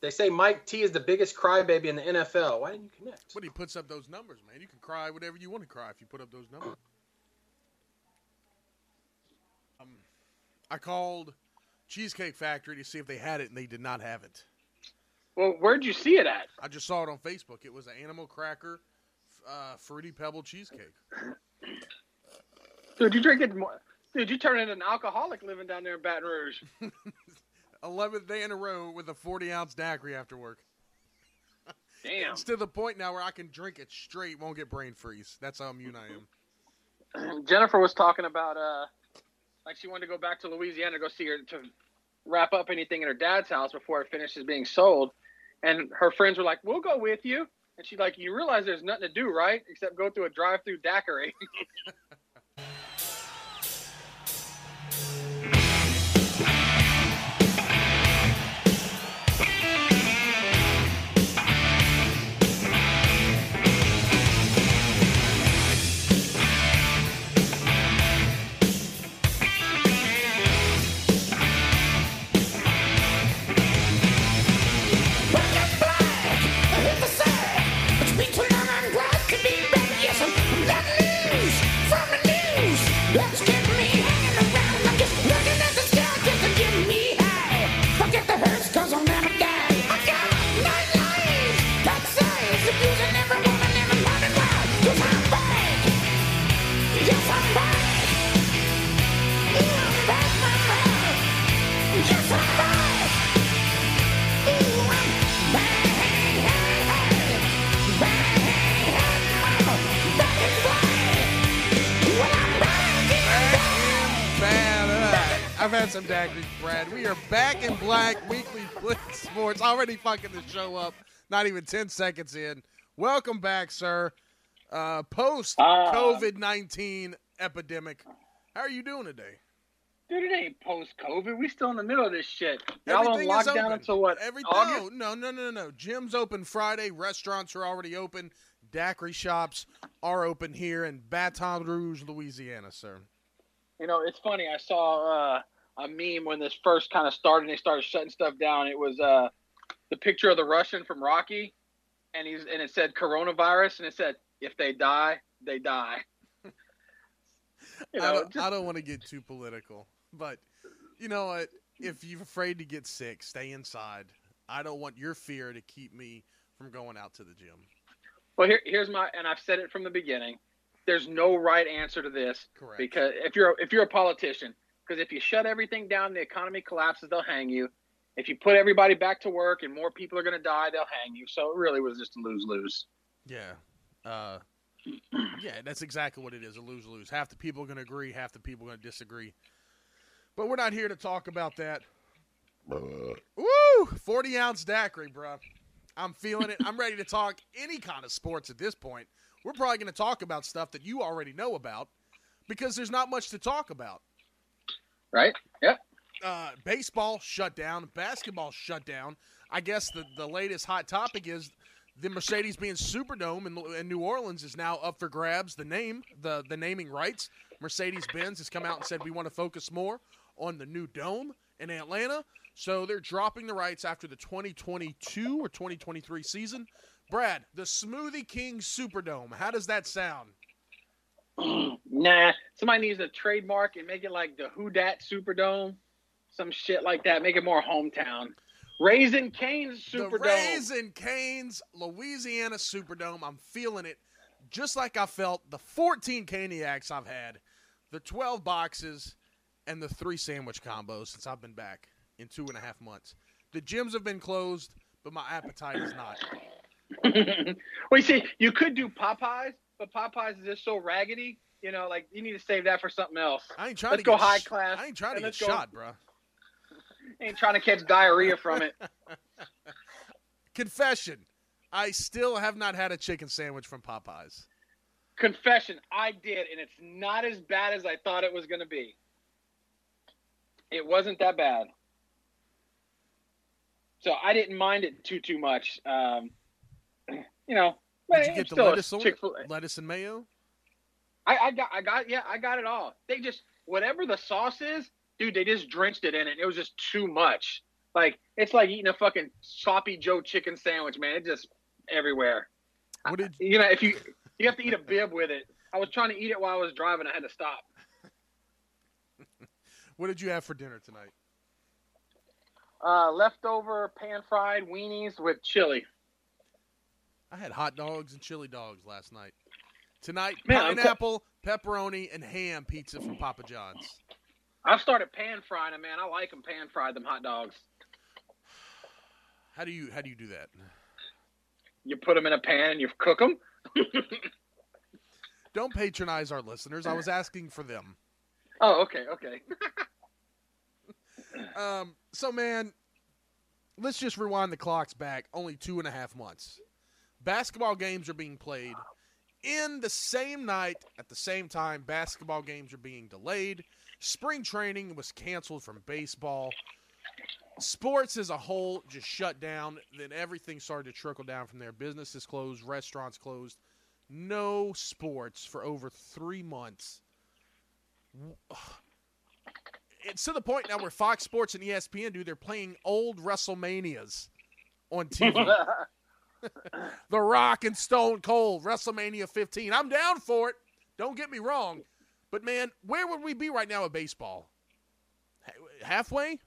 They say Mike T is the biggest crybaby in the NFL. Why didn't you connect? But he puts up those numbers, man. You can cry whatever you want to cry if you put up those numbers. I called Cheesecake Factory to see if they had it, and they did not have it. Well, where'd you see it at? I just saw it on Facebook. It was an Animal Cracker Fruity Pebble Cheesecake. Dude, you drink it more. Dude, you turn into an alcoholic living down there in Baton Rouge. 11th day in a row with a 40-ounce daiquiri after work. Damn. It's to the point now where I can drink it straight, won't get brain freeze. That's how immune I am. Jennifer was talking about, like she wanted to go back to Louisiana to go see her, to wrap up anything in her dad's house before it finishes being sold. And her friends were like, we'll go with you. And she's like, you realize there's nothing to do, right? Except go through a drive-through daiquiri. Some daiquiris, Brad. We are back in black. Weekly Blitz Sports. Already fucking the show up. Not even 10 seconds in. Welcome back, sir. Post COVID-19 epidemic. How are you doing today? Dude, it ain't post COVID. We still in the middle of this shit. Y'all on lockdown until what? August? No. Gyms open Friday. Restaurants are already open. Daiquiri shops are open here in Baton Rouge, Louisiana, sir. You know, it's funny. I saw a meme when this first kind of started and they started shutting stuff down. It was the picture of the Russian from Rocky, and it said coronavirus, and it said, if they die, they die. You know, I don't want to get too political, but you know what? If you're afraid to get sick, stay inside. I don't want your fear to keep me from going out to the gym. Well, here's my, and I've said it from the beginning. There's no right answer to this. Correct. Because if you're a politician, because if you shut everything down, the economy collapses, they'll hang you. if you put everybody back to work and more people are going to die, they'll hang you. So it really was just a lose-lose. Yeah. Yeah, that's exactly what it is, a lose-lose. Half the people are going to agree, half the people are going to disagree. But we're not here to talk about that. Woo! 40-ounce daiquiri, bro. I'm feeling it. I'm ready to talk any kind of sports at this point. We're probably going to talk about stuff that you already know about because there's not much to talk about. Right? Yep. Baseball shut down. Basketball shut down. I guess the latest hot topic is the Mercedes-Benz Superdome in New Orleans is now up for grabs. The name, the naming rights. Mercedes-Benz has come out and said we want to focus more on the new dome in Atlanta. So they're dropping the rights after the 2022 or 2023 season. Brad, the Smoothie King Superdome. How does that sound? Nah. Somebody needs to trademark and make it like the Who Dat Superdome. Some shit like that. Make it more hometown. Raising Cane's Superdome. The Raising Cane's Louisiana Superdome. I'm feeling it. Just like I felt the 14 Caniacs I've had, the 12 boxes, and the 3 sandwich combos since I've been back in 2.5 months. The gyms have been closed, but my appetite is not. Well, you see, you could do Popeyes, but Popeyes is just so raggedy. You know, like, you need to save that for something else. I ain't trying to go high class. I ain't trying to get shot, bro. Ain't trying to catch diarrhea from it. Confession. I still have not had a chicken sandwich from Popeyes. Confession, I did, and it's not as bad as I thought it was going to be. It wasn't that bad. So I didn't mind it too much. You know, did you get the lettuce and mayo? I got it all. They just, whatever the sauce is, dude, they just drenched it in it. It was just too much. Like, it's like eating a fucking sloppy Joe chicken sandwich, man. It just everywhere. What did you know? If you have to eat a bib with it. I was trying to eat it while I was driving. I had to stop. What did you have for dinner tonight? Leftover pan-fried weenies with chili. I had hot dogs and chili dogs last night. Tonight, man, pineapple, pepperoni, and ham pizza from Papa John's. I've started pan-frying them, man. I like them pan-fried, them hot dogs. How do you do that? You put them in a pan and you cook them. Don't patronize our listeners. I was asking for them. Oh, okay. So, man, let's just rewind the clocks back only 2.5 months. Basketball games are being played in the same night at the same time. Basketball games are being delayed. Spring training was canceled from baseball. Sports as a whole just shut down. Then everything started to trickle down from there. Businesses closed. Restaurants closed. No sports for over 3 months. It's to the point now where Fox Sports and ESPN they're playing old WrestleManias on TV. The Rock and Stone Cold, WrestleMania 15. I'm down for it. Don't get me wrong. But, man, where would we be right now with baseball? Halfway?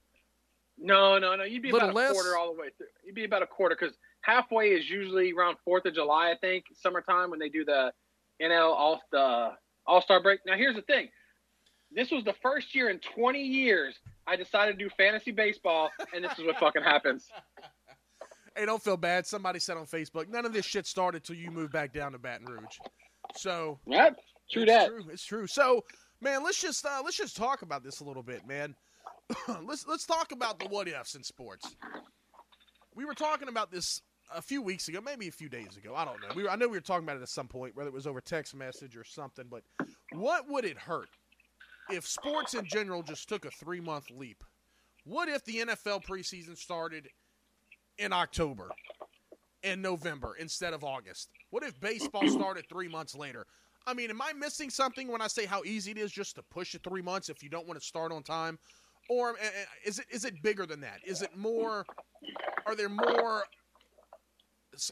No. You'd be about a quarter all the way through. You'd be about a quarter because halfway is usually around 4th of July, I think, summertime when they do the NL All-Star break. Now, here's the thing. This was the first year in 20 years I decided to do fantasy baseball, and this is what fucking happens. Hey, don't feel bad. Somebody said on Facebook, none of this shit started till you moved back down to Baton Rouge. So, yep, it's true. So, man, let's just talk about this a little bit, man. Let's talk about the what ifs in sports. We were talking about this a few weeks ago, maybe a few days ago. I don't know. I know we were talking about it at some point, whether it was over text message or something. But what would it hurt? If sports in general just took a 3-month leap, what if the NFL preseason started in October and November instead of August? What if baseball started 3 months later? I mean, am I missing something when I say how easy it is just to push it 3 months if you don't want to start on time? Or is it bigger than that? Is it more – are there more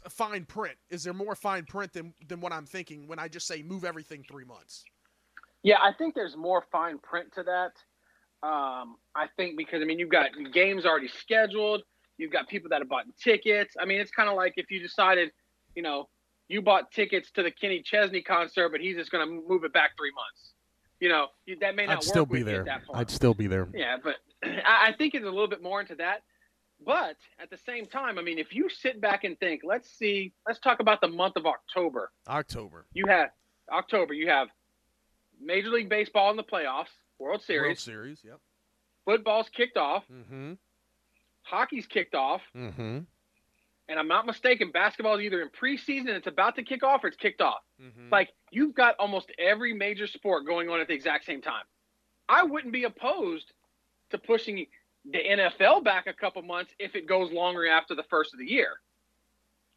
fine print? Is there more fine print than what I'm thinking when I just say move everything 3 months? Yeah, I think there's more fine print to that. I think because, I mean, you've got games already scheduled. You've got people that have bought tickets. I mean, it's kind of like if you decided, you know, you bought tickets to the Kenny Chesney concert, but he's just going to move it back 3 months. You know, that may not work. I'd still be there. Yeah, but I think it's a little bit more into that. But at the same time, I mean, if you sit back and think, let's talk about the month of October. You have Major League Baseball in the playoffs, World Series, yep. Football's kicked off. Mm-hmm. Hockey's kicked off. Mm-hmm. And I'm not mistaken, basketball is either in preseason, it's about to kick off, or it's kicked off. Mm-hmm. Like, you've got almost every major sport going on at the exact same time. I wouldn't be opposed to pushing the NFL back a couple months if it goes longer after the first of the year.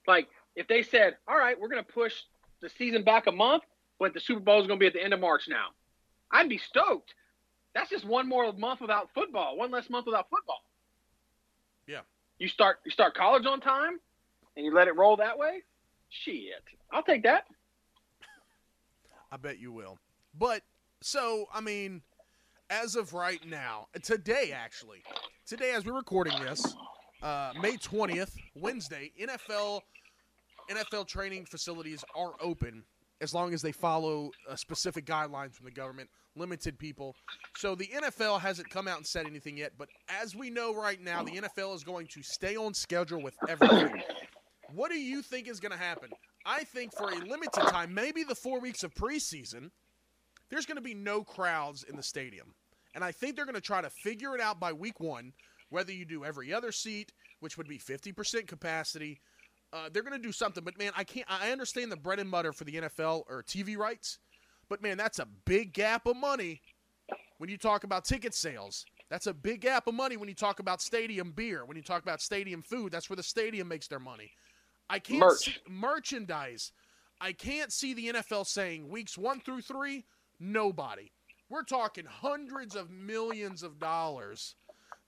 Like, if they said, all right, we're going to push the season back a month, but the Super Bowl is going to be at the end of March now, I'd be stoked. That's just one more month without football, one less month without football. Yeah. You start college on time, and you let it roll that way? Shit. I'll take that. I bet you will. But, so, I mean, as of right now, today as we're recording this, May 20th, Wednesday, NFL training facilities are open as long as they follow specific guidelines from the government, limited people. So the NFL hasn't come out and said anything yet, but as we know right now, the NFL is going to stay on schedule with everything. What do you think is going to happen? I think for a limited time, maybe the 4 weeks of preseason, there's going to be no crowds in the stadium. And I think they're going to try to figure it out by week one, whether you do every other seat, which would be 50% capacity. They're going to do something, but man, I understand the bread and butter for the NFL or TV rights, but man, that's a big gap of money when you talk about ticket sales. That's a big gap of money when you talk about stadium beer, when you talk about stadium food. That's where the stadium makes their money. I can't see merchandise. I can't see the NFL saying weeks 1 through 3, nobody. We're talking hundreds of millions of dollars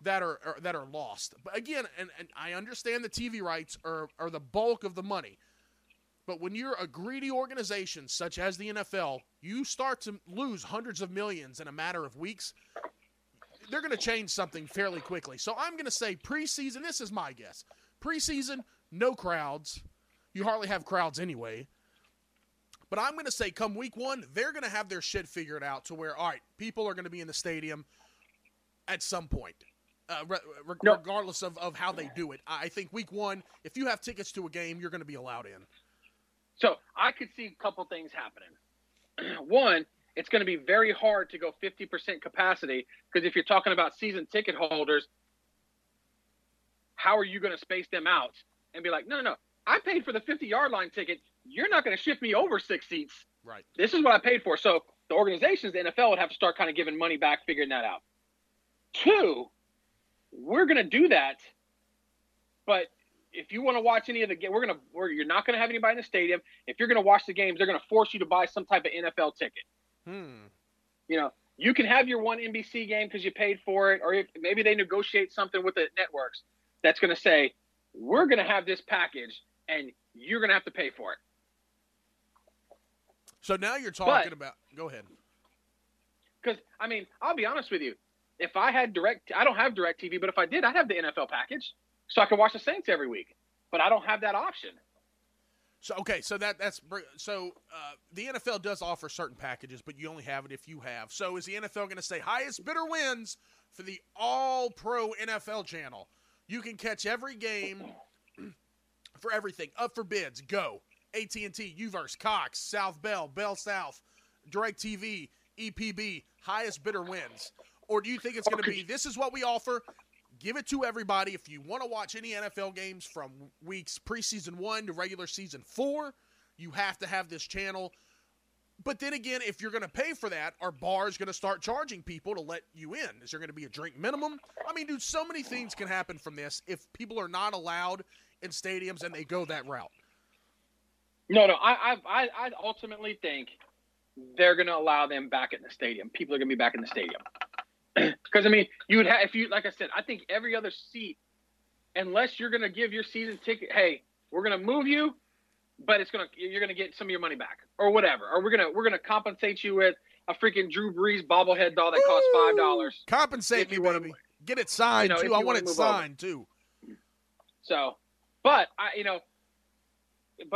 that are lost. But again, and I understand the TV rights are the bulk of the money. But when you're a greedy organization such as the NFL, you start to lose hundreds of millions in a matter of weeks. They're going to change something fairly quickly. So I'm going to say preseason, this is my guess. Preseason, no crowds. You hardly have crowds anyway. But I'm going to say come week one, they're going to have their shit figured out to where, all right, people are going to be in the stadium at some point. Regardless of how they do it. I think week one, if you have tickets to a game, you're going to be allowed in. So I could see a couple things happening. One, it's going to be very hard to go 50% capacity because if you're talking about season ticket holders, how are you going to space them out and be like, no, I paid for the 50-yard line ticket. You're not going to shift me over 6 seats. Right. This is what I paid for. So the organizations, the NFL would have to start kind of giving money back, figuring that out. Two, we're going to do that, but if you want to watch any of the games, you're not going to have anybody in the stadium. If you're going to watch the games, they're going to force you to buy some type of NFL ticket. You know, you can have your one NBC game because you paid for it, or maybe they negotiate something with the networks that's going to say, we're going to have this package, and you're going to have to pay for it. So now you're talking about – go ahead. Because, I mean, I'll be honest with you. If I had I don't have DirecTV, but if I did, I'd have the NFL package so I could watch the Saints every week. But I don't have that option. So okay, so that's the NFL does offer certain packages, but you only have it if you have. So is the NFL going to say highest bidder wins for the All Pro NFL channel? You can catch every game for everything up for bids. Go AT&T, UVerse, Cox, South Bell, Bell South, DirecTV, EPB. Highest bidder wins. Or do you think it's going to be, this is what we offer, give it to everybody. If you want to watch any NFL games from weeks preseason 1 to regular season 4, you have to have this channel. But then again, if you're going to pay for that, are bars going to start charging people to let you in? Is there going to be a drink minimum? I mean, dude, so many things can happen from this if people are not allowed in stadiums and they go that route. No, I ultimately think they're going to allow them back in the stadium. People are going to be back in the stadium. Because, I mean, you would have, if you, like I said, I think every other seat, unless you're going to give your season ticket, hey, we're going to move you, but you're going to get some of your money back or whatever. Or we're going to compensate you with a freaking Drew Brees bobblehead doll that costs $5. Compensate me, baby. Get it signed, too. I want it signed, too. So, but I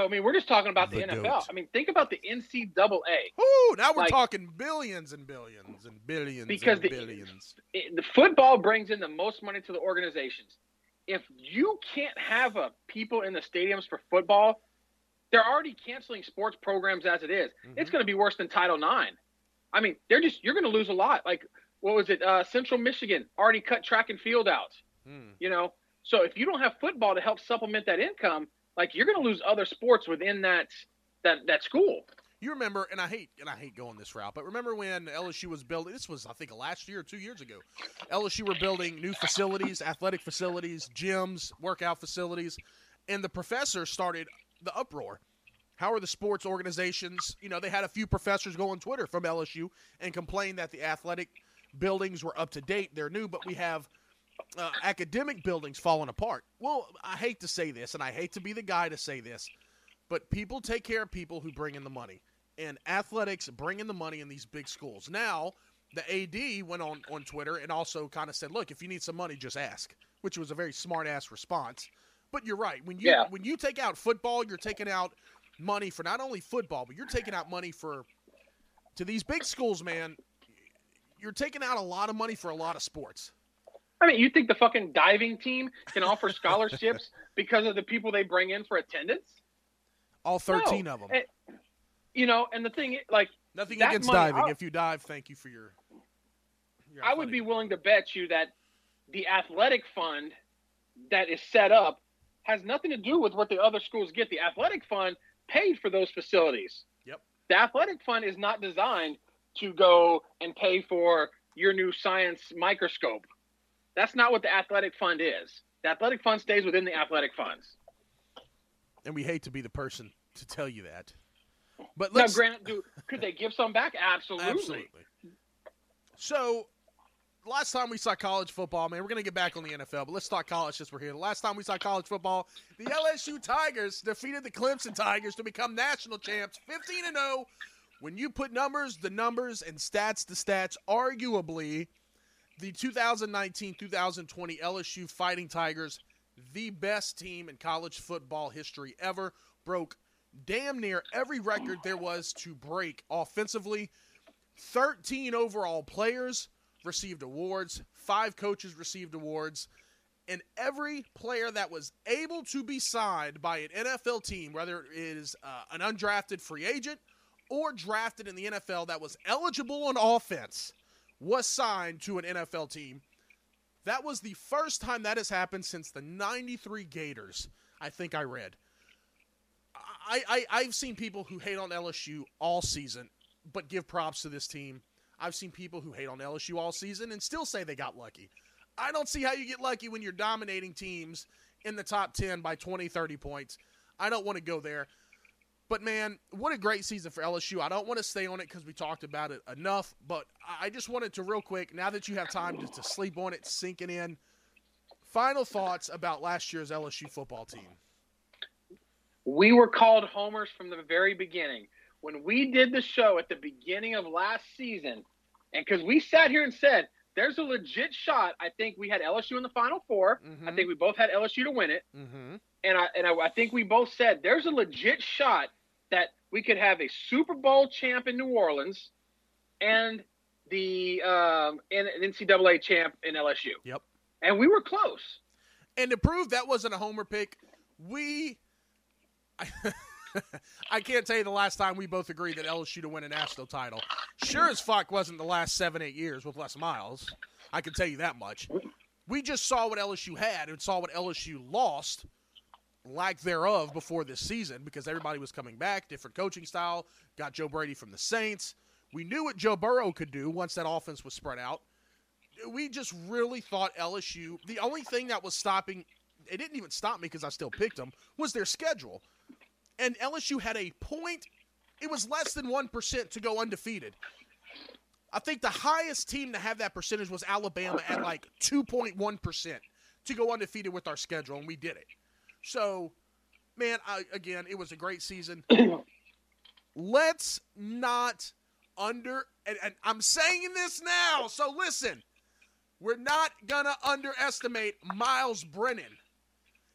mean, we're just talking about the NFL. Goat. I mean, think about the NCAA. Ooh, now we're talking billions and billions and billions and billions. Because the football brings in the most money to the organizations. if you can't have people in the stadiums for football, they're already canceling sports programs as it is. Mm-hmm. It's going to be worse than Title IX. I mean, you're going to lose a lot. Like, what was it? Central Michigan already cut track and field out. Mm. You know, so if you don't have football to help supplement that income, like, you're going to lose other sports within that school. You remember, and I hate going this route, but remember when LSU was building, this was, I think, last year or 2 years ago, LSU were building new facilities, athletic facilities, gyms, workout facilities, and the professor started the uproar. How are the sports organizations? You know, they had a few professors go on Twitter from LSU and complain that the athletic buildings were up to date. They're new, but we have academic buildings falling apart. Well, I hate to say this, and I hate to be the guy to say this, but people take care of people who bring in the money. And athletics bring in the money in these big schools. Now, the AD went on Twitter and also kind of said, look, if you need some money, just ask, which was a very smart-ass response. But you're right. When you take out football, you're taking out money for not only football, but you're taking out money to these big schools, man. You're taking out a lot of money for a lot of sports. I mean, you think the fucking diving team can offer scholarships because of the people they bring in for attendance? All 13 of them. It, you know, and the thing, like, nothing against diving. If you dive, thank you for your I would be willing to bet you that the athletic fund that is set up has nothing to do with what the other schools get. The athletic fund paid for those facilities. Yep. The athletic fund is not designed to go and pay for your new science microscope. That's not what the athletic fund is. The athletic fund stays within the athletic funds. And we hate to be the person to tell you that. But now, granted, could they give some back? Absolutely. So, last time we saw college football, man, we're going to get back on the NFL, but let's talk college since we're here. The last time we saw college football, the LSU Tigers defeated the Clemson Tigers to become national champs, 15-0. When you put numbers to numbers and stats to stats, arguably the 2019-2020 LSU Fighting Tigers, the best team in college football history ever, broke damn near every record there was to break offensively. 13 overall players received awards, 5 coaches received awards, and every player that was able to be signed by an NFL team, whether it is an undrafted free agent or drafted in the NFL that was eligible on offense, was signed to an NFL team. That was the first time that has happened since the 93 Gators, I think I read. I've seen people who hate on LSU all season, but give props to this team. I've seen people who hate on LSU all season and still say they got lucky. I don't see how you get lucky when you're dominating teams in the top 10 by 20, 30 points. I don't want to go there. But, man, what a great season for LSU. I don't want to stay on it because we talked about it enough, but I just wanted to real quick, now that you have time just to sleep on it, sink it in, final thoughts about last year's LSU football team. We were called homers from the very beginning. When we did the show at the beginning of last season, and because we sat here and said, there's a legit shot. I think we had LSU in the Final Four. Mm-hmm. I think we both had LSU to win it. Mm-hmm. And I think we both said, there's a legit shot that we could have a Super Bowl champ in New Orleans and the an NCAA champ in LSU. Yep. And we were close. And to prove that wasn't a homer pick, I can't tell you the last time we both agreed that LSU to win a national title. Sure as fuck wasn't the last 7-8 years with Les Miles. I can tell you that much. We just saw what LSU had and saw what LSU lost, lack thereof, before this season because everybody was coming back, different coaching style, got Joe Brady from the Saints. We knew what Joe Burrow could do once that offense was spread out. We just really thought LSU, the only thing that was stopping, it didn't even stop me because I still picked them, was their schedule. And LSU had a point. It was less than 1% to go undefeated. I think the highest team to have that percentage was Alabama at like 2.1% to go undefeated with our schedule, and we did it. So, man, again, it was a great season. Let's not and I'm saying this now, so listen. We're not going to underestimate Myles Brennan.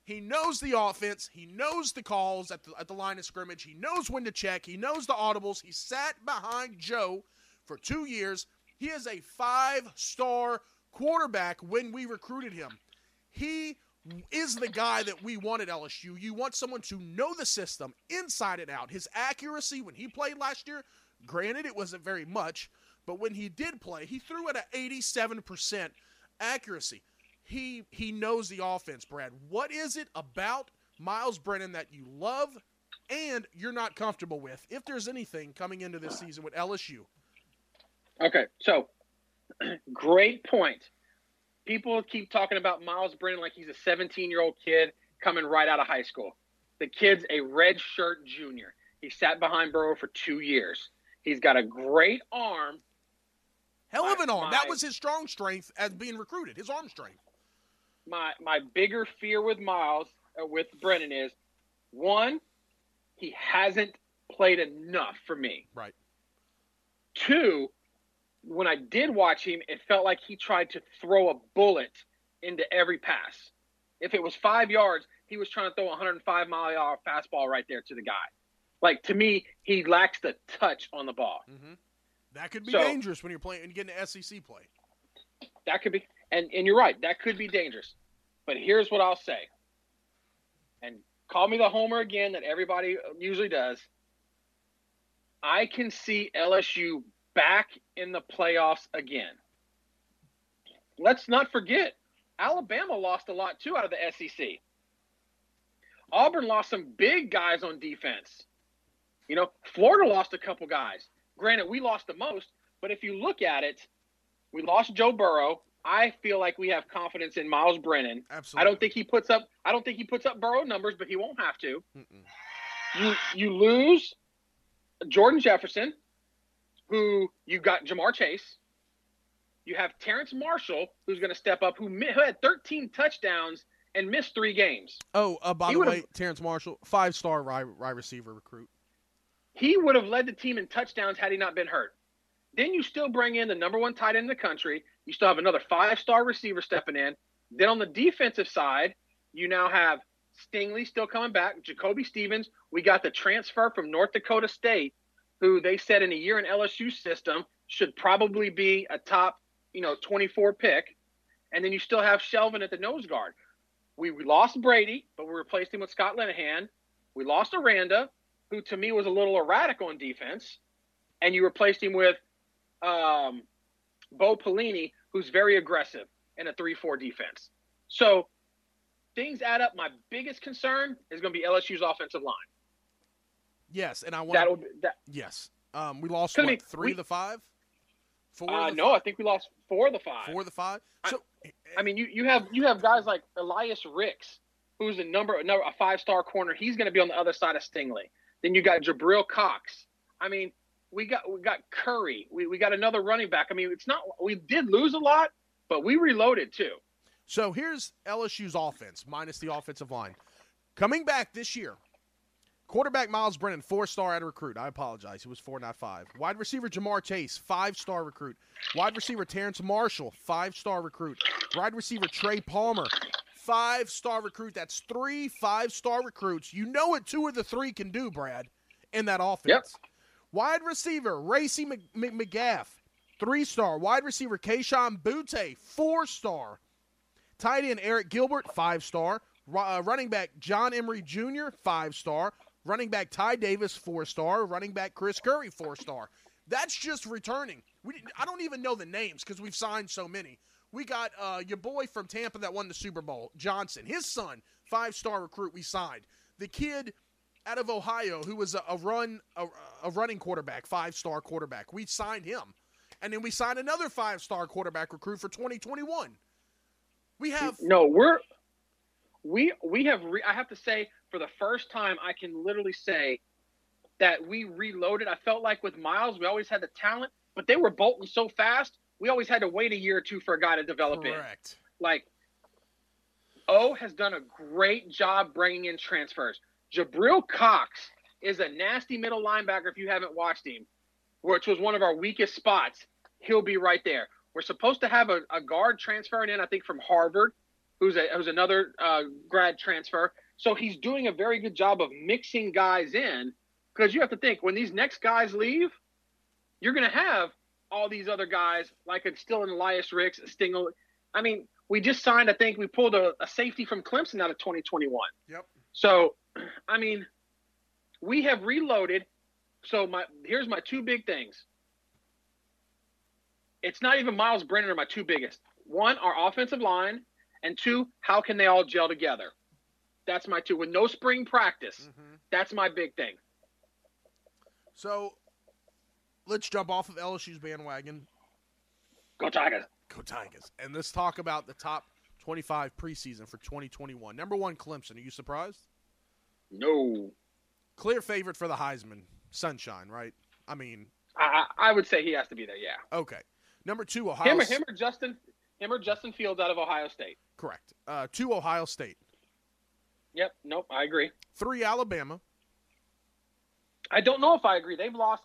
He knows the offense. He knows the calls at the line of scrimmage. He knows when to check. He knows the audibles. He sat behind Joe for 2 years. He is a 5-star quarterback when we recruited him. He is the guy that we want at LSU. You want someone to know the system inside and out. His accuracy when he played last year, granted it wasn't very much, but when he did play, he threw at an 87% accuracy. He knows the offense, Brad. What is it about Myles Brennan that you love and you're not comfortable with, if there's anything coming into this season with LSU? Okay, so great point. People keep talking about Myles Brennan like he's a 17-year-old kid coming right out of high school. The kid's a redshirt junior. He sat behind Burrow for 2 years. He's got a great arm. Hell of an arm. That was his strong strength as being recruited, his arm strength. My bigger fear with Brennan is, one, he hasn't played enough for me. Right. Two, when I did watch him, it felt like he tried to throw a bullet into every pass. If it was 5 yards, he was trying to throw a 105-mile-an-hour fastball right there to the guy. Like, to me, he lacks the touch on the ball. Mm-hmm. That could be dangerous when you're playing and getting to SEC play. That could be, and you're right, that could be dangerous. But here's what I'll say, and call me the homer again that everybody usually does. I can see LSU back in the playoffs again. Let's not forget, Alabama lost a lot too out of the SEC. Auburn lost some big guys on defense. You know, Florida lost a couple guys. Granted, we lost the most, but if you look at it, we lost Joe Burrow. I feel like we have confidence in Myles Brennan. Absolutely. I don't think he puts up Burrow numbers, but he won't have to. You lose Jordan Jefferson, who you got Ja'Marr Chase. You have Terrace Marshall, who's going to step up, who had 13 touchdowns and missed 3 games. Oh, by the way, Terrace Marshall, 5-star wide receiver recruit. He would have led the team in touchdowns had he not been hurt. Then you still bring in the number 1 tight end in the country. You still have another 5-star receiver stepping in. Then on the defensive side, you now have Stingley still coming back, Jacoby Stevens. We got the transfer from North Dakota State, who they said in a year in LSU system should probably be a top, 24 pick. And then you still have Shelvin at the nose guard. We lost Brady, but we replaced him with Scott Linehan. We lost Aranda, who to me was a little erratic on defense, and you replaced him with Bo Pelini, who's very aggressive in a 3-4 defense. So things add up. My biggest concern is going to be LSU's offensive line. Yes, and I want Yes. We lost, three of the five? I think we lost 4 of the 5. 4 of the 5? So, you have guys like Elias Ricks, who's a 5-star corner. He's going to be on the other side of Stingley. Then you got Jabril Cox. I mean, we got Curry. We got another running back. I mean, we did lose a lot, but we reloaded too. So here's LSU's offense minus the offensive line. Coming back this year, quarterback Myles Brennan, 4-star at a recruit. I apologize. He was 4, not 5. Wide receiver Ja'Marr Chase, 5-star recruit. Wide receiver Terrace Marshall, 5-star recruit. Wide receiver Trey Palmer, 5-star recruit. That's 3 5-star recruits. You know what 2 of the 3 can do, Brad, in that offense. Yep. Wide receiver Racy McGaff, 3-star. Wide receiver Kayshawn Butte, 4-star. Tight end Eric Gilbert, 5-star. Running back John Emery Jr., 5-star. Running back Ty Davis, 4-star. Running back Chris Curry, 4-star. That's just returning. I don't even know the names because we've signed so many. We got your boy from Tampa that won the Super Bowl, Johnson. His son, 5-star recruit we signed. The kid out of Ohio who was a running quarterback, 5-star quarterback. We signed him. And then we signed another 5-star quarterback recruit for 2021. We have I have to say, for the first time, I can literally say that we reloaded. I felt like with Myles, we always had the talent, but they were bolting so fast. We always had to wait 1 or 2 years for a guy to develop it. Correct. Like, O has done a great job bringing in transfers. Jabril Cox is a nasty middle linebacker if you haven't watched him, which was one of our weakest spots. He'll be right there. We're supposed to have a guard transferring in, I think, from Harvard, who's another grad transfer. So he's doing a very good job of mixing guys in, because you have to think, when these next guys leave, you're going to have all these other guys, like still an Elias Ricks, Stingley, I mean, we just signed, I think we pulled a safety from Clemson out of 2021. Yep. So, I mean, we have reloaded. So here's my two big things. It's not even Myles Brennan are my two biggest. One, our offensive line, and two, how can they all gel together? That's my two. With no spring practice, that's my big thing. So, let's jump off of LSU's bandwagon. Go Tigers. Go Tigers. And let's talk about the top 25 preseason for 2021. Number one, Clemson. Are you surprised? No. Clear favorite for the Heisman, Sunshine, right? I mean, I would say he has to be there, yeah. Okay. Number two, Ohio State. Him or Justin Fields out of Ohio State. Correct. Two, Ohio State. Yep. Nope. I agree. Three, Alabama. I don't know if I agree. They lost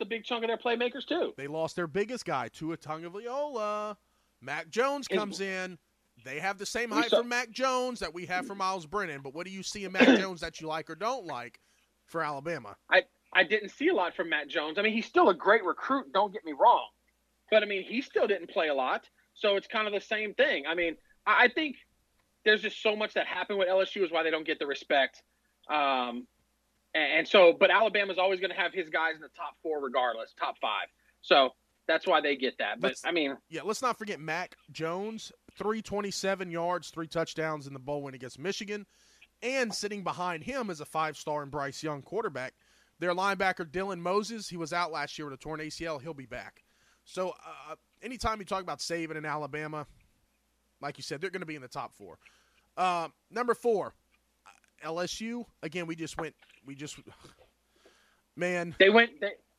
a big chunk of their playmakers, too. They lost their biggest guy, Tua Tagovailoa. Mac Jones comes in. They have the same hype from Mac Jones that we have for Myles Brennan, but what do you see in Mac Jones that you like or don't like for Alabama? I didn't see a lot from Mac Jones. I mean, he's still a great recruit, don't get me wrong. But, I mean, he still didn't play a lot, so it's kind of the same thing. I mean, I think there's just so much that happened with LSU is why they don't get the respect. And so, but Alabama's always going to have his guys in the top four regardless, top five. So that's why they get that. But, let's not forget Mac Jones, 327 yards, 3 touchdowns in the bowl win against Michigan. And sitting behind him is a 5-star and Bryce Young quarterback. Their linebacker, Dylan Moses, he was out last year with a torn ACL. He'll be back. So anytime you talk about Saban and Alabama, like you said, they're going to be in the top four. Number four, LSU. Again,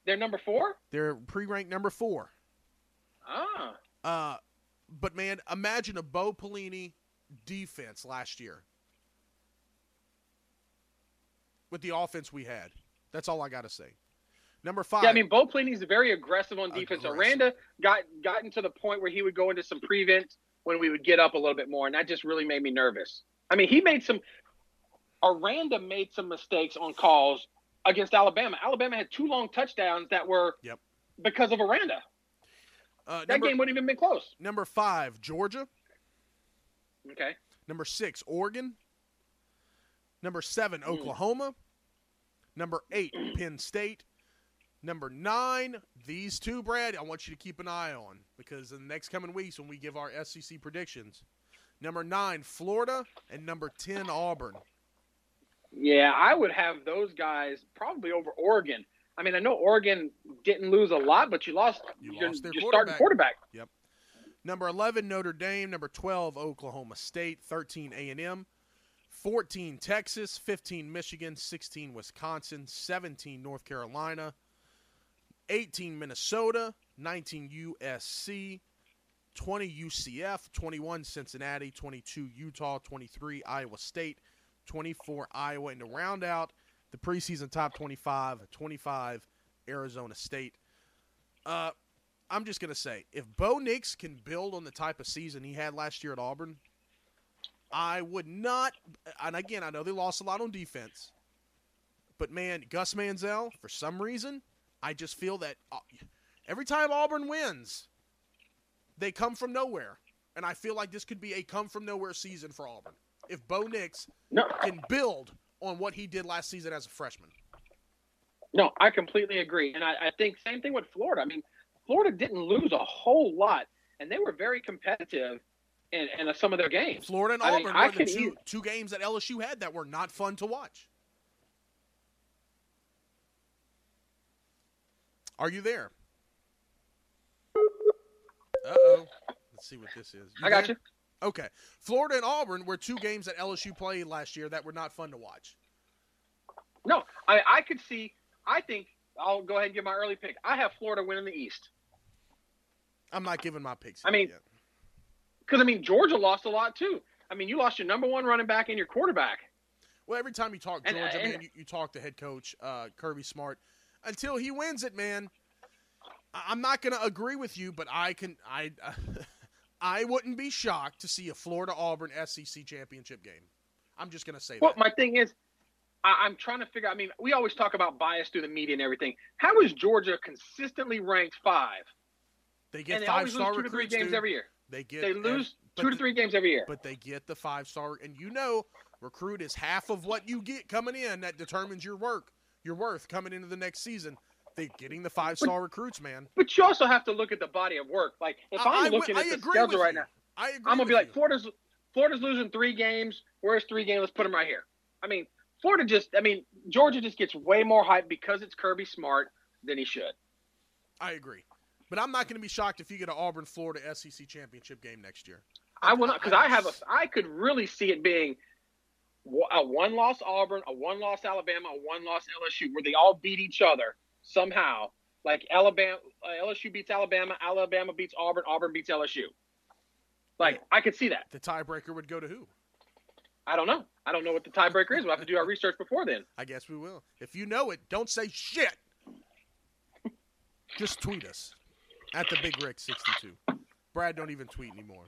they're number four? They're pre-ranked number four. Ah. But, man, imagine a Bo Pelini defense last year with the offense we had. That's all I got to say. Number five. Yeah, I mean, Bo Pelini's very aggressive on defense. Aranda gotten to the point where he would go into some prevent when we would get up a little bit more, and that just really made me nervous. I mean, Aranda made some mistakes on calls against Alabama. Alabama had 2 long touchdowns that were because of Aranda. That game wouldn't even been close. Number 5, Georgia. Okay. Number 6, Oregon. Number 7, Oklahoma. Number 8, Penn State. Number 9, these two, Brad, I want you to keep an eye on because in the next coming weeks when we give our SEC predictions, number 9, Florida, and number 10, Auburn. Yeah, I would have those guys probably over Oregon. I mean, I know Oregon didn't lose a lot, but you lost their starting quarterback. Yep. Number 11, Notre Dame. Number 12, Oklahoma State. 13, A&M. 14, Texas. 15, Michigan. 16, Wisconsin. 17, North Carolina. 18, Minnesota. 19, USC. 20, UCF. 21, Cincinnati. 22, Utah. 23, Iowa State. 24, Iowa, and to round out the preseason top 25, 25, Arizona State. I'm just going to say, if Bo Nix can build on the type of season he had last year at Auburn, I would not – and, again, I know they lost a lot on defense. But, man, Gus Manziel, for some reason, I just feel that every time Auburn wins, they come from nowhere. And I feel like this could be a come-from-nowhere season for Auburn. If Bo Nix can build on what he did last season as a freshman. No, I completely agree. And I think same thing with Florida. I mean, Florida didn't lose a whole lot, and they were very competitive in some of their games. Florida and Auburn were the two games that LSU had that were not fun to watch. Are you there? Uh-oh. Let's see what this is. I got you. Okay. Florida and Auburn were two games that LSU played last year that were not fun to watch. No, I could see – I think – I'll go ahead and give my early pick. I have Florida winning the East. I'm not giving my picks. I mean – because, I mean, Georgia lost a lot too. I mean, you lost your number one running back and your quarterback. Well, every time you talk Georgia, you talk to head coach Kirby Smart. Until he wins it, man, I'm not going to agree with you, but I I wouldn't be shocked to see a Florida-Auburn SEC championship game. I'm just going to say that. Well, my thing is, I'm trying to figure out – I mean, we always talk about bias through the media and everything. How is Georgia consistently ranked 5? They get 5-star recruits, 2 to 3 games every year. They lose two to three games every year. But they get the five-star. And you know, recruit is half of what you get coming in. That determines your worth coming into the next season. They're getting the five-star recruits, man. But you also have to look at the body of work. Like, if I'm looking at the schedule right now, I'm going to be like, Florida's losing three games. Where's three games? Let's put them right here. I mean, Georgia just gets way more hype because it's Kirby Smart than he should. I agree. But I'm not going to be shocked if you get an Auburn-Florida SEC championship game next year. I will not, because I could really see it being a one-loss Auburn, a one-loss Alabama, a one-loss LSU, where they all beat each other somehow. Like LSU beats Alabama, Alabama beats Auburn, Auburn beats LSU. Like, yeah. I could see that. The tiebreaker would go to who? I don't know. I don't know what the tiebreaker is. We'll have to do our research before then. I guess we will. If you know it, don't say shit. Just tweet us. At the Big Rick 62. Brad, don't even tweet anymore.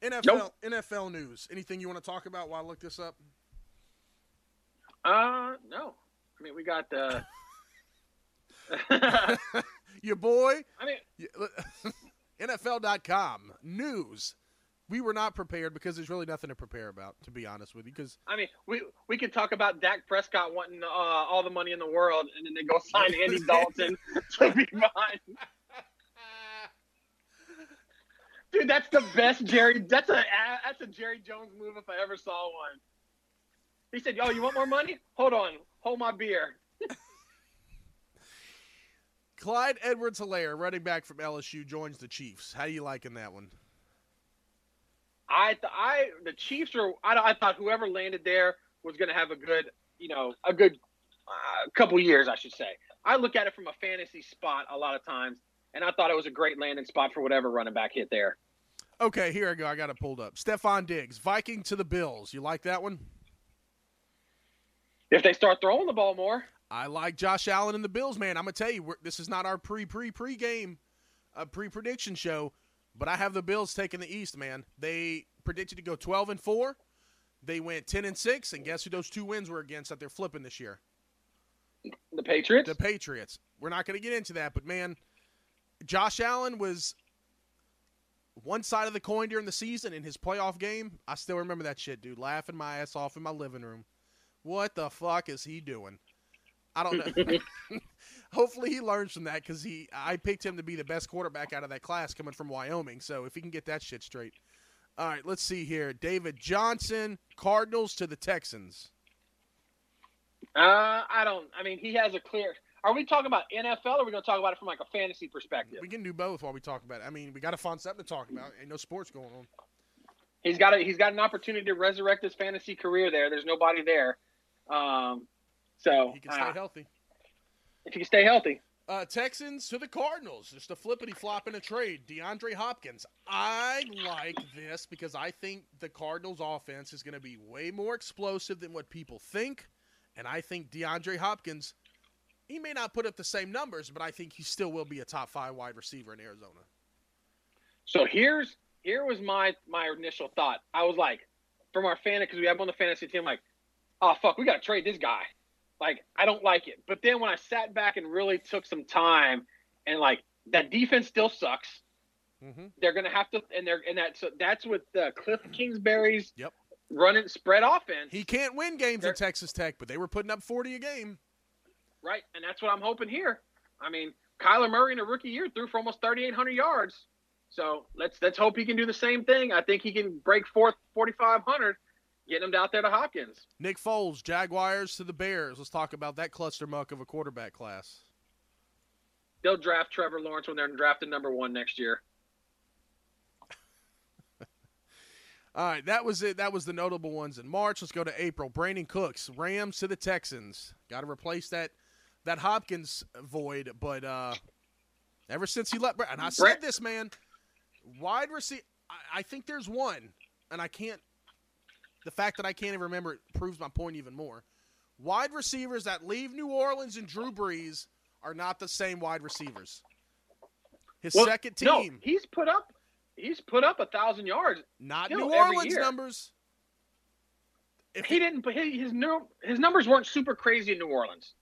NFL news. Anything you want to talk about while I look this up? No. I mean, we got the your boy. I mean, NFL.com news. We were not prepared because there's really nothing to prepare about, to be honest with you. Because I mean, we could talk about Dak Prescott wanting all the money in the world, and then they go sign Andy Dalton to be behind. Dude, that's the best Jerry. That's a Jerry Jones move if I ever saw one. He said, "Yo, you want more money? Hold on, hold my beer." Clyde Edwards-Helaire, running back from LSU, joins the Chiefs. How do you like in that one? The Chiefs are. I thought whoever landed there was going to have a good couple years, I should say. I look at it from a fantasy spot a lot of times, and I thought it was a great landing spot for whatever running back hit there. Okay, here I go. I got it pulled up. Stephon Diggs, Viking to the Bills. You like that one? If they start throwing the ball more, I like Josh Allen and the Bills, man. I'm gonna tell you, this is not our pre-prediction show. But I have the Bills taking the East, man. They predicted to go 12-4. They went 10-6, and guess who those two wins were against that they're flipping this year? The Patriots? The Patriots. We're not going to get into that, but, man, Josh Allen was one side of the coin during the season in his playoff game. I still remember that shit, dude, laughing my ass off in my living room. What the fuck is he doing? I don't know. Hopefully he learns from that because I picked him to be the best quarterback out of that class coming from Wyoming. So if he can get that shit straight. All right, let's see here. David Johnson, Cardinals to the Texans. He has a clear – are we talking about NFL or are we going to talk about it from like a fantasy perspective? We can do both while we talk about it. I mean, we got to find something to talk about. Ain't no sports going on. He's got an opportunity to resurrect his fantasy career there. There's nobody there. So he can stay healthy. If he can stay healthy. Texans to the Cardinals. Just a flippity-flop in a trade. DeAndre Hopkins. I like this because I think the Cardinals' offense is going to be way more explosive than what people think. And I think DeAndre Hopkins, he may not put up the same numbers, but I think he still will be a top-5 wide receiver in Arizona. So here was my initial thought. I was like, from our fan, because we have on the fantasy team, like, oh, fuck, we got to trade this guy. Like, I don't like it. But then when I sat back and really took some time and, like, that defense still sucks. Mm-hmm. They're going to have to – so that's with Cliff Kingsbury's running spread offense. He can't win games at Texas Tech, but they were putting up 40 a game. Right, and that's what I'm hoping here. I mean, Kyler Murray in a rookie year threw for almost 3,800 yards. So let's hope he can do the same thing. I think he can break 4,500. Getting him out there to Hopkins. Nick Foles, Jaguars to the Bears. Let's talk about that clustermuck of a quarterback class. They'll draft Trevor Lawrence when they're drafted number 1 next year. All right, that was it. That was the notable ones in March. Let's go to April. Brandon Cooks, Rams to the Texans. Got to replace that Hopkins void, but ever since he left – and I said this, man, wide receiver – I think there's one, and I can't – the fact that I can't even remember it proves my point even more. Wide receivers that leave New Orleans and Drew Brees are not the same wide receivers. Second team. No, he's put up 1,000 yards. Not New Orleans numbers. His numbers weren't super crazy in New Orleans.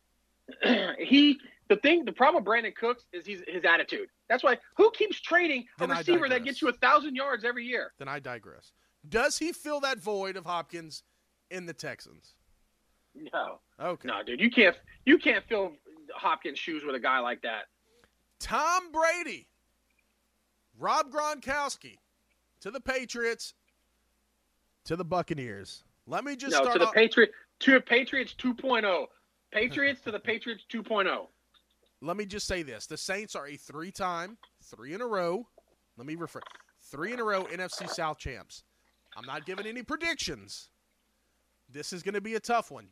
he The problem with Brandon Cooks is his attitude. That's why who keeps trading a receiver that gets you 1,000 yards every year? Then I digress. Does he fill that void of Hopkins in the Texans? No. Okay. No, dude, you can't fill Hopkins' shoes with a guy like that. Tom Brady, Rob Gronkowski, to the Patriots, to the Buccaneers. Let me just start off. To the Patriots 2.0. Patriots to the Patriots 2.0. Let me just say this. The Saints are a three in a row NFC South champs. I'm not giving any predictions. This is going to be a tough one.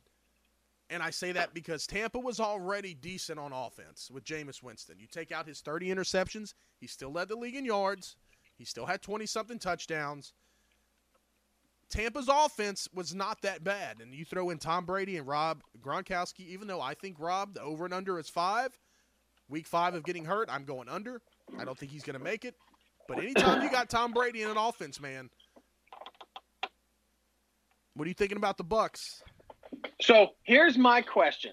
And I say that because Tampa was already decent on offense with Jameis Winston. You take out his 30 interceptions, he still led the league in yards. He still had 20-something touchdowns. Tampa's offense was not that bad. And you throw in Tom Brady and Rob Gronkowski, even though I think Rob, the over and under is 5. Week 5 of getting hurt, I'm going under. I don't think he's going to make it. But anytime you got Tom Brady in an offense, man, what are you thinking about the Bucs? So here's my question.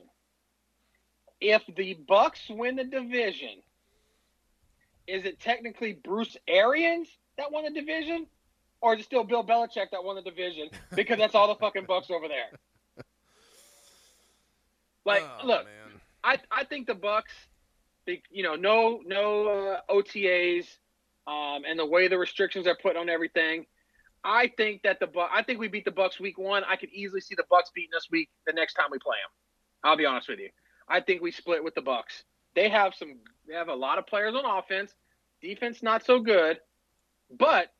If the Bucs win the division, is it technically Bruce Arians that won the division? Or is it still Bill Belichick that won the division? Because that's all the fucking Bucs over there. Like, look, man. I think the Bucs, no OTAs, and the way the restrictions are put on everything, I think that I think we beat the Bucs week one. I could easily see the Bucs beating us the next time we play them. I'll be honest with you. I think we split with the Bucs. They have a lot of players on offense, defense not so good, but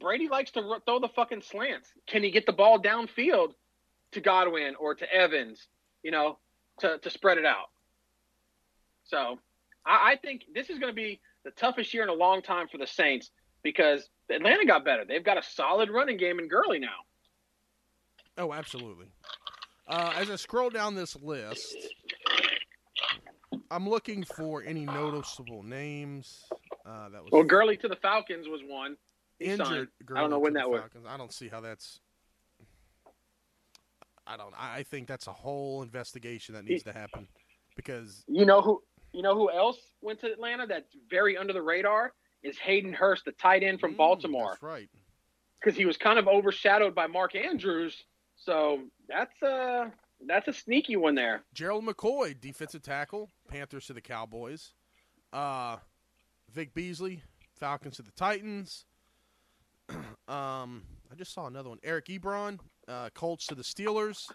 Brady likes to throw the fucking slants. Can he get the ball downfield to Godwin or to Evans, to spread it out? So I think this is going to be the toughest year in a long time for the Saints because Atlanta got better. They've got a solid running game in Gurley now. Oh, absolutely. As I scroll down this list, I'm looking for any noticeable names. Gurley to the Falcons was one. Injured. I don't know when that was. I don't see how that's. I think that's a whole investigation that needs to happen, because you know who else went to Atlanta that's very under the radar is Hayden Hurst, the tight end from Baltimore. That's right. Because he was kind of overshadowed by Mark Andrews, so that's a sneaky one there. Gerald McCoy, defensive tackle, Panthers to the Cowboys. Vic Beasley, Falcons to the Titans. I just saw another one. Eric Ebron, Colts to the Steelers.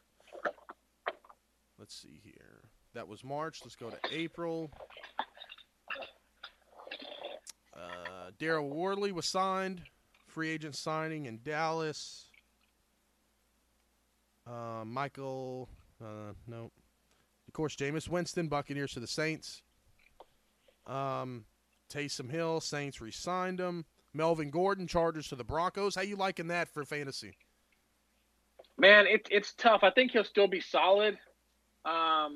Let's see here. That was March. Let's go to April. Darryl Wardley was signed. Free agent signing in Dallas. No. Of course, Jameis Winston, Buccaneers to the Saints. Taysom Hill, Saints re-signed him. Melvin Gordon, Chargers to the Broncos. How you liking that for fantasy? Man, it's tough. I think he'll still be solid. The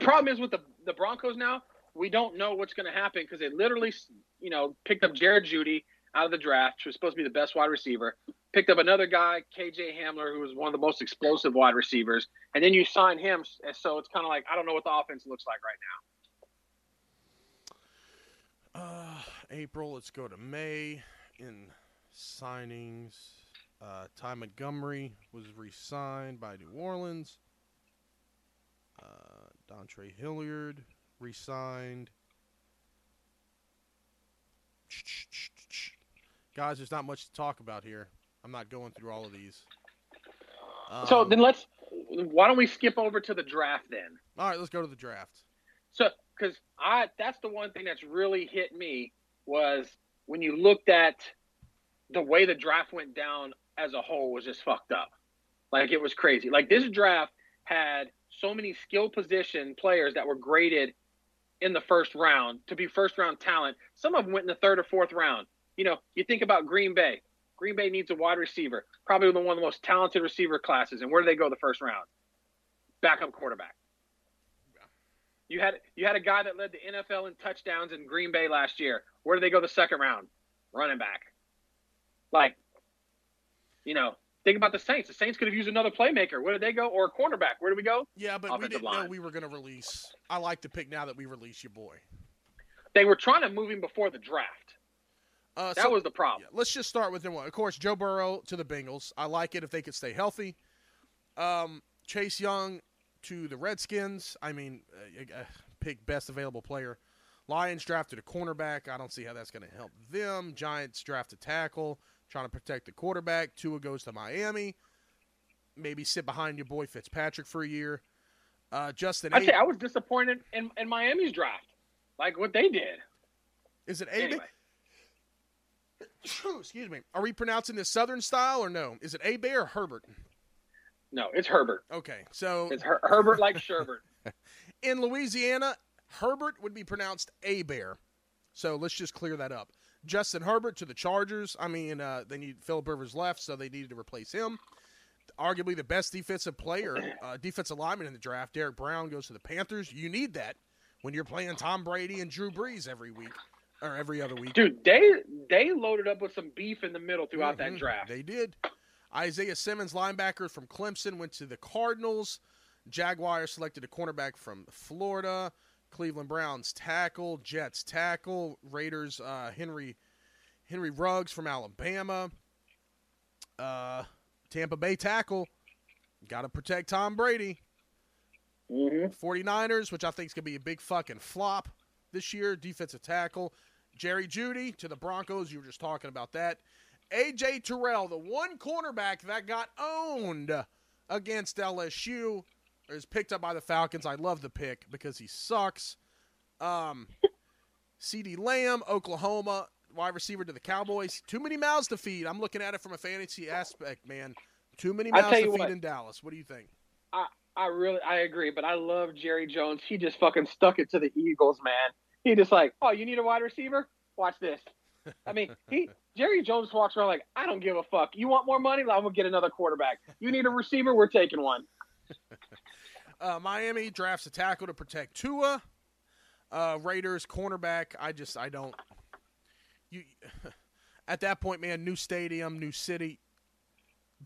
problem is with the Broncos now, we don't know what's going to happen because they literally, picked up Jared Jeudy out of the draft, who was supposed to be the best wide receiver, picked up another guy, KJ Hamler, who was one of the most explosive wide receivers, and then you sign him. So it's kind of like I don't know what the offense looks like right now. April, let's go to May in signings. Ty Montgomery was re-signed by New Orleans. Dontre Hilliard re-signed. Guys, there's not much to talk about here. I'm not going through all of these. So then why don't we skip over to the draft then? All right, let's go to the draft. So, because that's the one thing that's really hit me was when you looked at the way the draft went down as a whole was just fucked up. Like, it was crazy. Like, this draft had so many skill position players that were graded in the first round to be first-round talent. Some of them went in the third or fourth round. You think about Green Bay. Green Bay needs a wide receiver, probably one of the most talented receiver classes. And where do they go the first round? Backup quarterback. You had a guy that led the NFL in touchdowns in Green Bay last year. Where did they go the second round? Running back. Like, Think about the Saints. The Saints could have used another playmaker. Where did they go? Or a cornerback. Where did we go? Yeah, but offensive line. Know we were going to release. I like the pick now that we release your boy. They were trying to move him before the draft. That was the problem. Yeah, let's just start with them. Of course, Joe Burrow to the Bengals. I like it if they could stay healthy. Chase Young to the Redskins. I mean, pick best available player. Lions drafted a cornerback. I don't see how that's going to help them. Giants draft a tackle, trying to protect the quarterback. Tua goes to Miami. Maybe sit behind your boy Fitzpatrick for a year. I was disappointed in Miami's draft, like what they did. Is it Abin? Anyway. Excuse me. Are we pronouncing this Southern style or no? Is it Abin or Herbert? No, it's Herbert. Okay, so it's Herbert like Sherbert. In Louisiana, Herbert would be pronounced Abin. So let's just clear that up. Justin Herbert to the Chargers. I mean, they need Philip Rivers left, so they needed to replace him. Arguably the best defensive lineman in the draft, Derek Brown, goes to the Panthers. You need that when you're playing Tom Brady and Drew Brees every week or every other week. Dude, they loaded up with some beef in the middle throughout that draft. They did. Isaiah Simmons, linebacker from Clemson, went to the Cardinals. Jaguars selected a cornerback from Florida. Cleveland Browns tackle, Jets tackle, Raiders Henry Ruggs from Alabama, Tampa Bay tackle, got to protect Tom Brady. 49ers, which I think is going to be a big fucking flop this year, defensive tackle, Jerry Jeudy to the Broncos, you were just talking about that. A.J. Terrell, the one cornerback that got owned against LSU, is picked up by the Falcons. I love the pick because he sucks. CeeDee Lamb, Oklahoma, wide receiver to the Cowboys. Too many mouths to feed. I'm looking at it from a fantasy aspect, man. Too many mouths to feed in Dallas. What do you think? I agree, but I love Jerry Jones. He just fucking stuck it to the Eagles, man. He just like, oh, you need a wide receiver? Watch this. I mean, Jerry Jones walks around like, I don't give a fuck. You want more money? I'm going to get another quarterback. You need a receiver? We're taking one. Miami drafts a tackle to protect Tua. Raiders cornerback. At that point, man, new stadium, new city,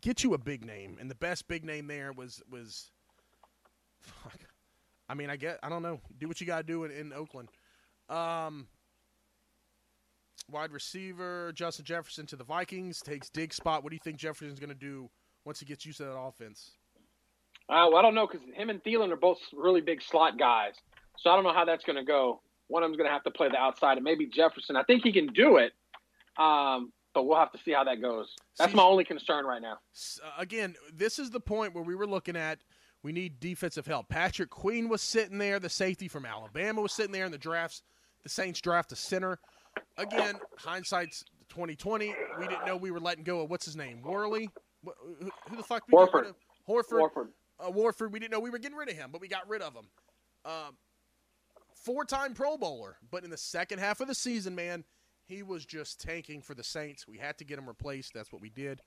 get you a big name. And the best big name there was fuck. I mean, I don't know. Do what you got to do in Oakland. Wide receiver, Justin Jefferson to the Vikings, takes Diggs' spot. What do you think Jefferson's going to do once he gets used to that offense? I don't know, because him and Thielen are both really big slot guys. So I don't know how that's going to go. One of them's going to have to play the outside, and maybe Jefferson. I think he can do it, but we'll have to see how that goes. That's my only concern right now. Again, this is the point where we were looking at we need defensive help. Patrick Queen was sitting there. The safety from Alabama was sitting there in the drafts. The Saints draft a center. Again, hindsight's 2020. We didn't know we were letting go of what's his name, Worley? Who the fuck? Horford. Warford, we didn't know we were getting rid of him, but we got rid of him. Four-time Pro Bowler, but in the second half of the season, man, he was just tanking for the Saints. We had to get him replaced. That's what we did.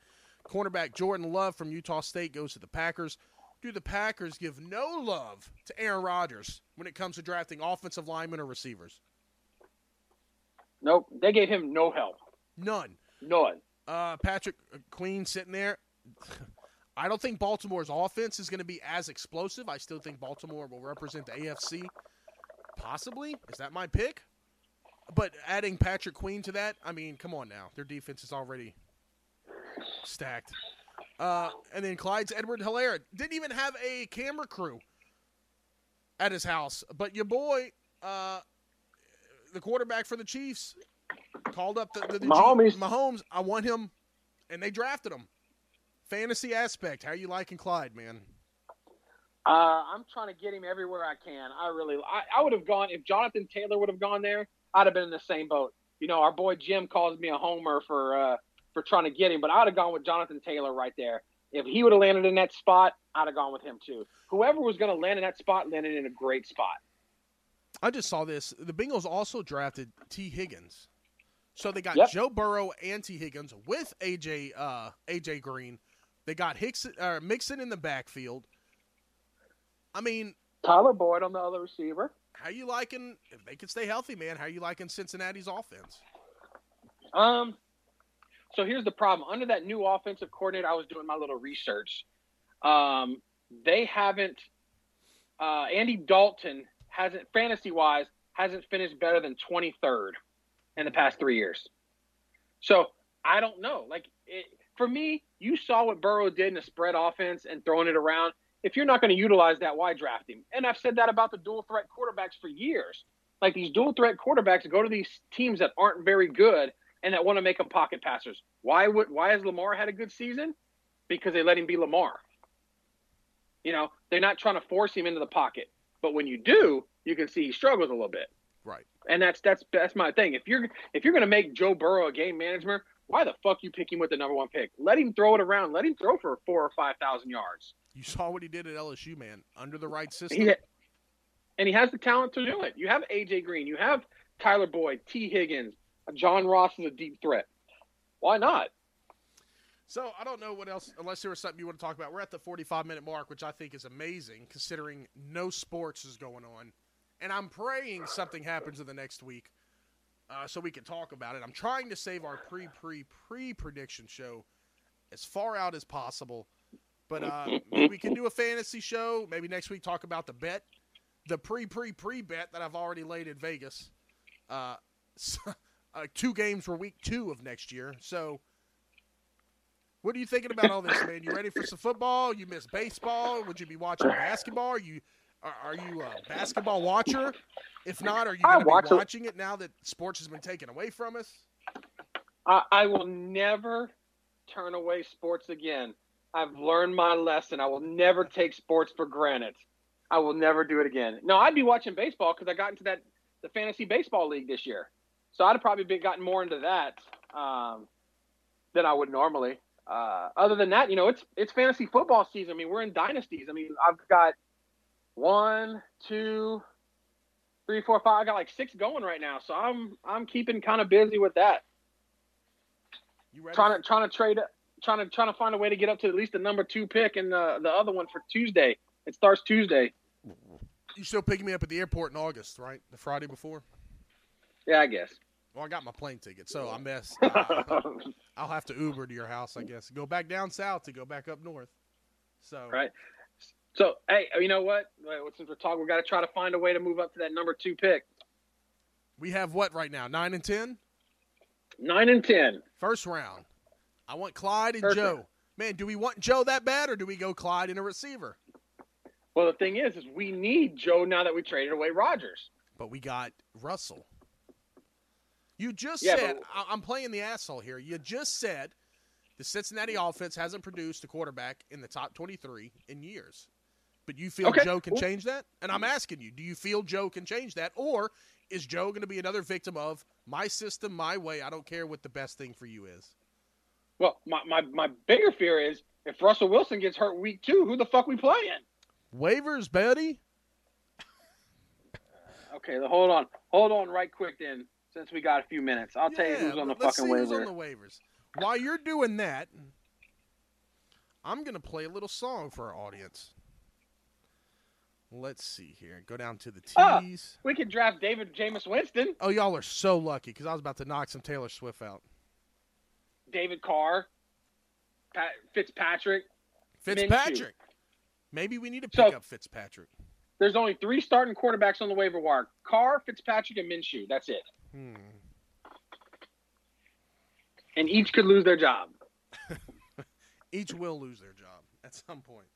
Cornerback Jordan Love from Utah State goes to the Packers. Do the Packers give no love to Aaron Rodgers when it comes to drafting offensive linemen or receivers? Nope. They gave him no help. None. Patrick Queen sitting there. I don't think Baltimore's offense is going to be as explosive. I still think Baltimore will represent the AFC. Possibly. Is that my pick? But adding Patrick Queen to that, I mean, come on now. Their defense is already stacked. And then Clyde's Edwards-Helaire didn't even have a camera crew at his house. But your boy, the quarterback for the Chiefs, called up the Mahomes. I want him, and they drafted him. Fantasy aspect. How you liking Clyde, man? I'm trying to get him everywhere I can. I would have gone, if Jonathan Taylor would have gone there, I'd have been in the same boat. You know, our boy Jim calls me a homer for trying to get him, but I'd have gone with Jonathan Taylor right there. If he would have landed in that spot, I'd have gone with him too. Whoever was going to land in that spot landed in a great spot. I just saw this. The Bengals also drafted T. Higgins. So they got Joe Burrow and T. Higgins with AJ Green. They got Mixon in the backfield. I mean, Tyler Boyd on the other receiver. How you liking? If they could stay healthy, man, how you liking Cincinnati's offense? So here's the problem. Under that new offensive coordinator, I was doing my little research. They haven't Andy Dalton hasn't, fantasy-wise, hasn't finished better than 23rd in the past 3 years. So I don't know. Like, for me, you saw what Burrow did in a spread offense and throwing it around. If you're not going to utilize that, why draft him? And I've said that about the dual-threat quarterbacks for years. Like, these dual-threat quarterbacks go to these teams that aren't very good and that want to make them pocket passers. Why has Lamar had a good season? Because they let him be Lamar. You know, they're not trying to force him into the pocket. But when you do, you can see he struggles a little bit. Right. And that's my thing. If you're going to make Joe Burrow a game manager, why the fuck you pick him with the number one pick? Let him throw it around. Let him throw for 4,000 or 5,000 yards. You saw what he did at LSU, man, under the right system. And he has the talent to do it. You have A.J. Green. You have Tyler Boyd, T. Higgins. John Ross is a deep threat. Why not? So I don't know what else, unless there was something you want to talk about. We're at the 45-minute mark, which I think is amazing considering no sports is going on. And I'm praying something happens in the next week so we can talk about it. I'm trying to save our pre-prediction show as far out as possible. But we can do a fantasy show. Maybe next week talk about the bet, the pre-bet that I've already laid in Vegas. Two games for week 2 of next year. So what are you thinking about all this, man? You ready for some football? You miss baseball? Would you be watching basketball? Are you a basketball watcher? If not, are you going to be watching it now that sports has been taken away from us? I will never turn away sports again. I've learned my lesson. I will never take sports for granted. I will never do it again. No, I'd be watching baseball because I got into the fantasy baseball league this year. So I'd have probably gotten more into that than I would normally. Other than that, you know, it's fantasy football season. I mean, we're in dynasties. I mean, I've got 1, 2, 3, 4, 5. I got like 6 going right now, so I'm keeping kind of busy with that. You ready? Trying to trade, trying to find a way to get up to at least the number 2 pick and the other one for Tuesday. It starts Tuesday. You still picking me up at the airport in August, right? The Friday before. Yeah, I guess. Well, I got my plane ticket, so I missed. I'll have to Uber to your house, I guess. Go back down south to go back up north. So right. So, hey, you know what? Since we're talking, we've got to try to find a way to move up to that number 2 pick. We have what right now, 9 and 10? 9 and 10. First round. I want Clyde and Perfect. Joe. Man, do we want Joe that bad, or do we go Clyde and a receiver? Well, the thing is we need Joe now that we traded away Rodgers. But we got Russell. You just said, but I'm playing the asshole here. You just said the Cincinnati offense hasn't produced a quarterback in the top 23 in years. But you feel Joe can change that? And I'm asking you, do you feel Joe can change that? Or is Joe going to be another victim of my system, my way? I don't care what the best thing for you is. Well, my bigger fear is if Russell Wilson gets hurt week 2, who the fuck we playing? Waivers, buddy. Okay, hold on right quick then. Since we got a few minutes, I'll tell you who's on the fucking waivers. Let's see who's on the waivers. While you're doing that, I'm going to play a little song for our audience. Let's see here. Go down to the T's. We could draft Jameis Winston. Oh, y'all are so lucky because I was about to knock some Taylor Swift out. David Carr. Fitzpatrick. Maybe we need to pick up Fitzpatrick. There's only 3 starting quarterbacks on the waiver wire. Carr, Fitzpatrick, and Minshew. That's it. And each could lose their job. Each will lose their job at some point.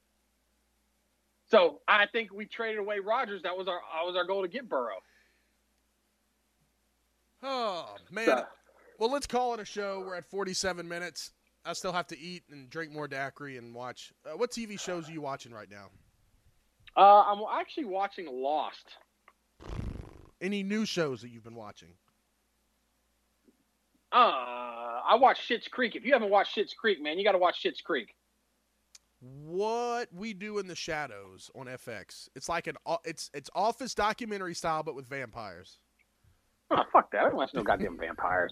So I think we traded away Rodgers. That was our goal to get Burrow. Oh man. So. Well, let's call it a show. We're at 47 minutes. I still have to eat and drink more daiquiri and watch. What TV shows are you watching right now? I'm actually watching Lost. Any new shows that you've been watching? I watch Schitt's Creek. If you haven't watched Schitt's Creek, man, you got to watch Schitt's Creek. What We Do in the Shadows on FX. It's like it's office documentary style, but with vampires. Oh, fuck that! I don't watch no goddamn vampires.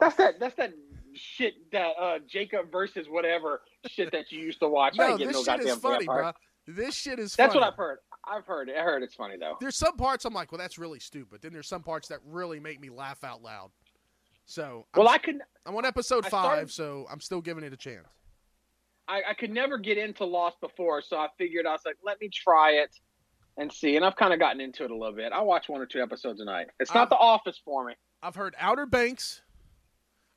That's that shit that Jacob versus whatever shit that you used to watch. No, I didn't get this no shit is funny, vampire. Bro. This shit is. That's funny. What I've heard. I heard it's funny though. There's some parts I'm like, well, that's really stupid. Then there's some parts that really make me laugh out loud. So I'm on episode 5, so I'm still giving it a chance. I could never get into Lost before, so I figured, I was like, let me try it and see. And I've kind of gotten into it a little bit. I watch 1 or 2 episodes a night. It's not The Office for me. I've heard Outer Banks.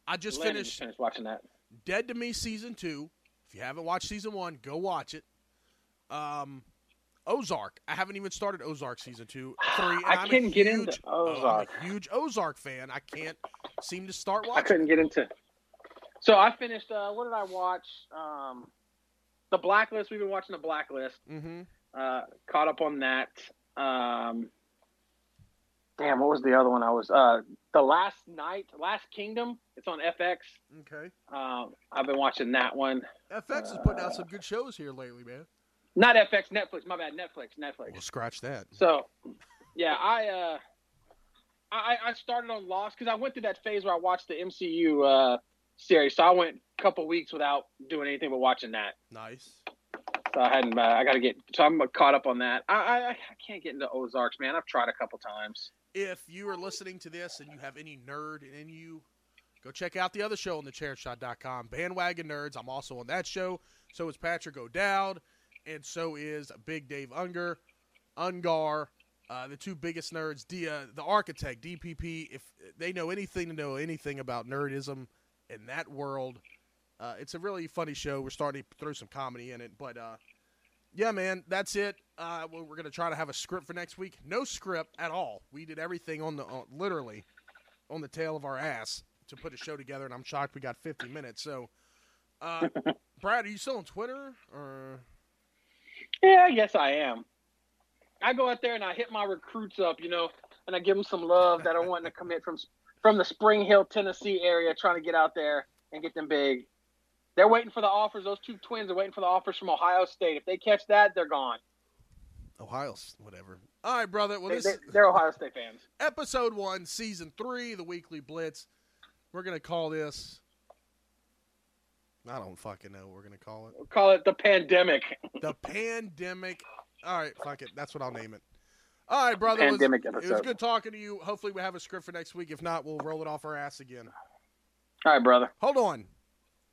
I just finished watching that. Dead to Me Season 2. If you haven't watched Season 1, go watch it. Ozark. I haven't even started Ozark Season 2. 3. I couldn't get into Ozark. I'm a huge Ozark fan. I can't seem to start watching. I couldn't get into. So I finished, what did I watch? The Blacklist. We've been watching The Blacklist. Mm-hmm. Caught up on that. Damn, what was the other one I was? The Last Kingdom. It's on FX. Okay. I've been watching that one. FX is putting out some good shows here lately, man. Not FX, Netflix. My bad, Netflix. Well, scratch that. So, yeah, I started on Lost because I went through that phase where I watched the MCU series. So I went a couple weeks without doing anything but watching that. Nice. So I hadn't. I'm caught up on that. I can't get into Ozarks, man. I've tried a couple times. If you are listening to this and you have any nerd in you, go check out the other show on thechairshot.com, Bandwagon Nerds. I'm also on that show. So is Patrick O'Dowd. And so is Big Dave Ungar, the two biggest nerds, the architect, DPP. If they know anything to know anything about nerdism in that world, it's a really funny show. We're starting to throw some comedy in it. But, yeah, man, that's it. We're going to try to have a script for next week. No script at all. We did everything literally on the tail of our ass to put a show together, and I'm shocked we got 50 minutes. So, Brad, are you still on Twitter or – Yeah, I guess I am. I go out there and I hit my recruits up, and I give them some love that are wanting to commit from the Spring Hill, Tennessee area, trying to get out there and get them big. They're waiting for the offers. Those two twins are waiting for the offers from Ohio State. If they catch that, they're gone. Ohio, whatever. All right, brother. Well, they're Ohio State fans. Episode 1, Season 3, the Weekly Blitz. We're going to call this. I don't fucking know what we're going to call it. We'll call it The Pandemic. The Pandemic. All right, fuck it. That's what I'll name it. All right, brother. Pandemic episode. It was good talking to you. Hopefully we have a script for next week. If not, we'll roll it off our ass again. All right, brother. Hold on.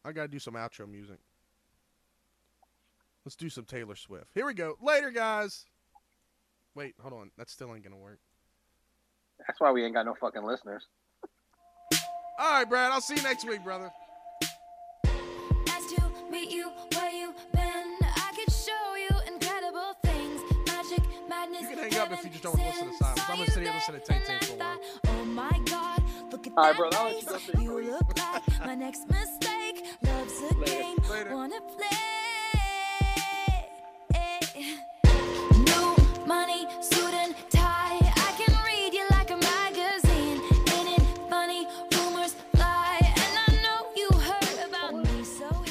I got to do some outro music. Let's do some Taylor Swift. Here we go. Later, guys. Wait, hold on. That still ain't going to work. That's why we ain't got no fucking listeners. All right, Brad. I'll see you next week, brother. Meet you where you been. I could show you incredible things. Magic, madness. You can hang up if you just don't listen to silence. I'm gonna sit here and listen to Tay for a while. Oh my God, look at that face. You look like my next mistake. Love's a game. Wanna play? New money, suit and tie. I can read you like a magazine. Ain't it funny? Rumors fly, and I know you heard about me. So hey.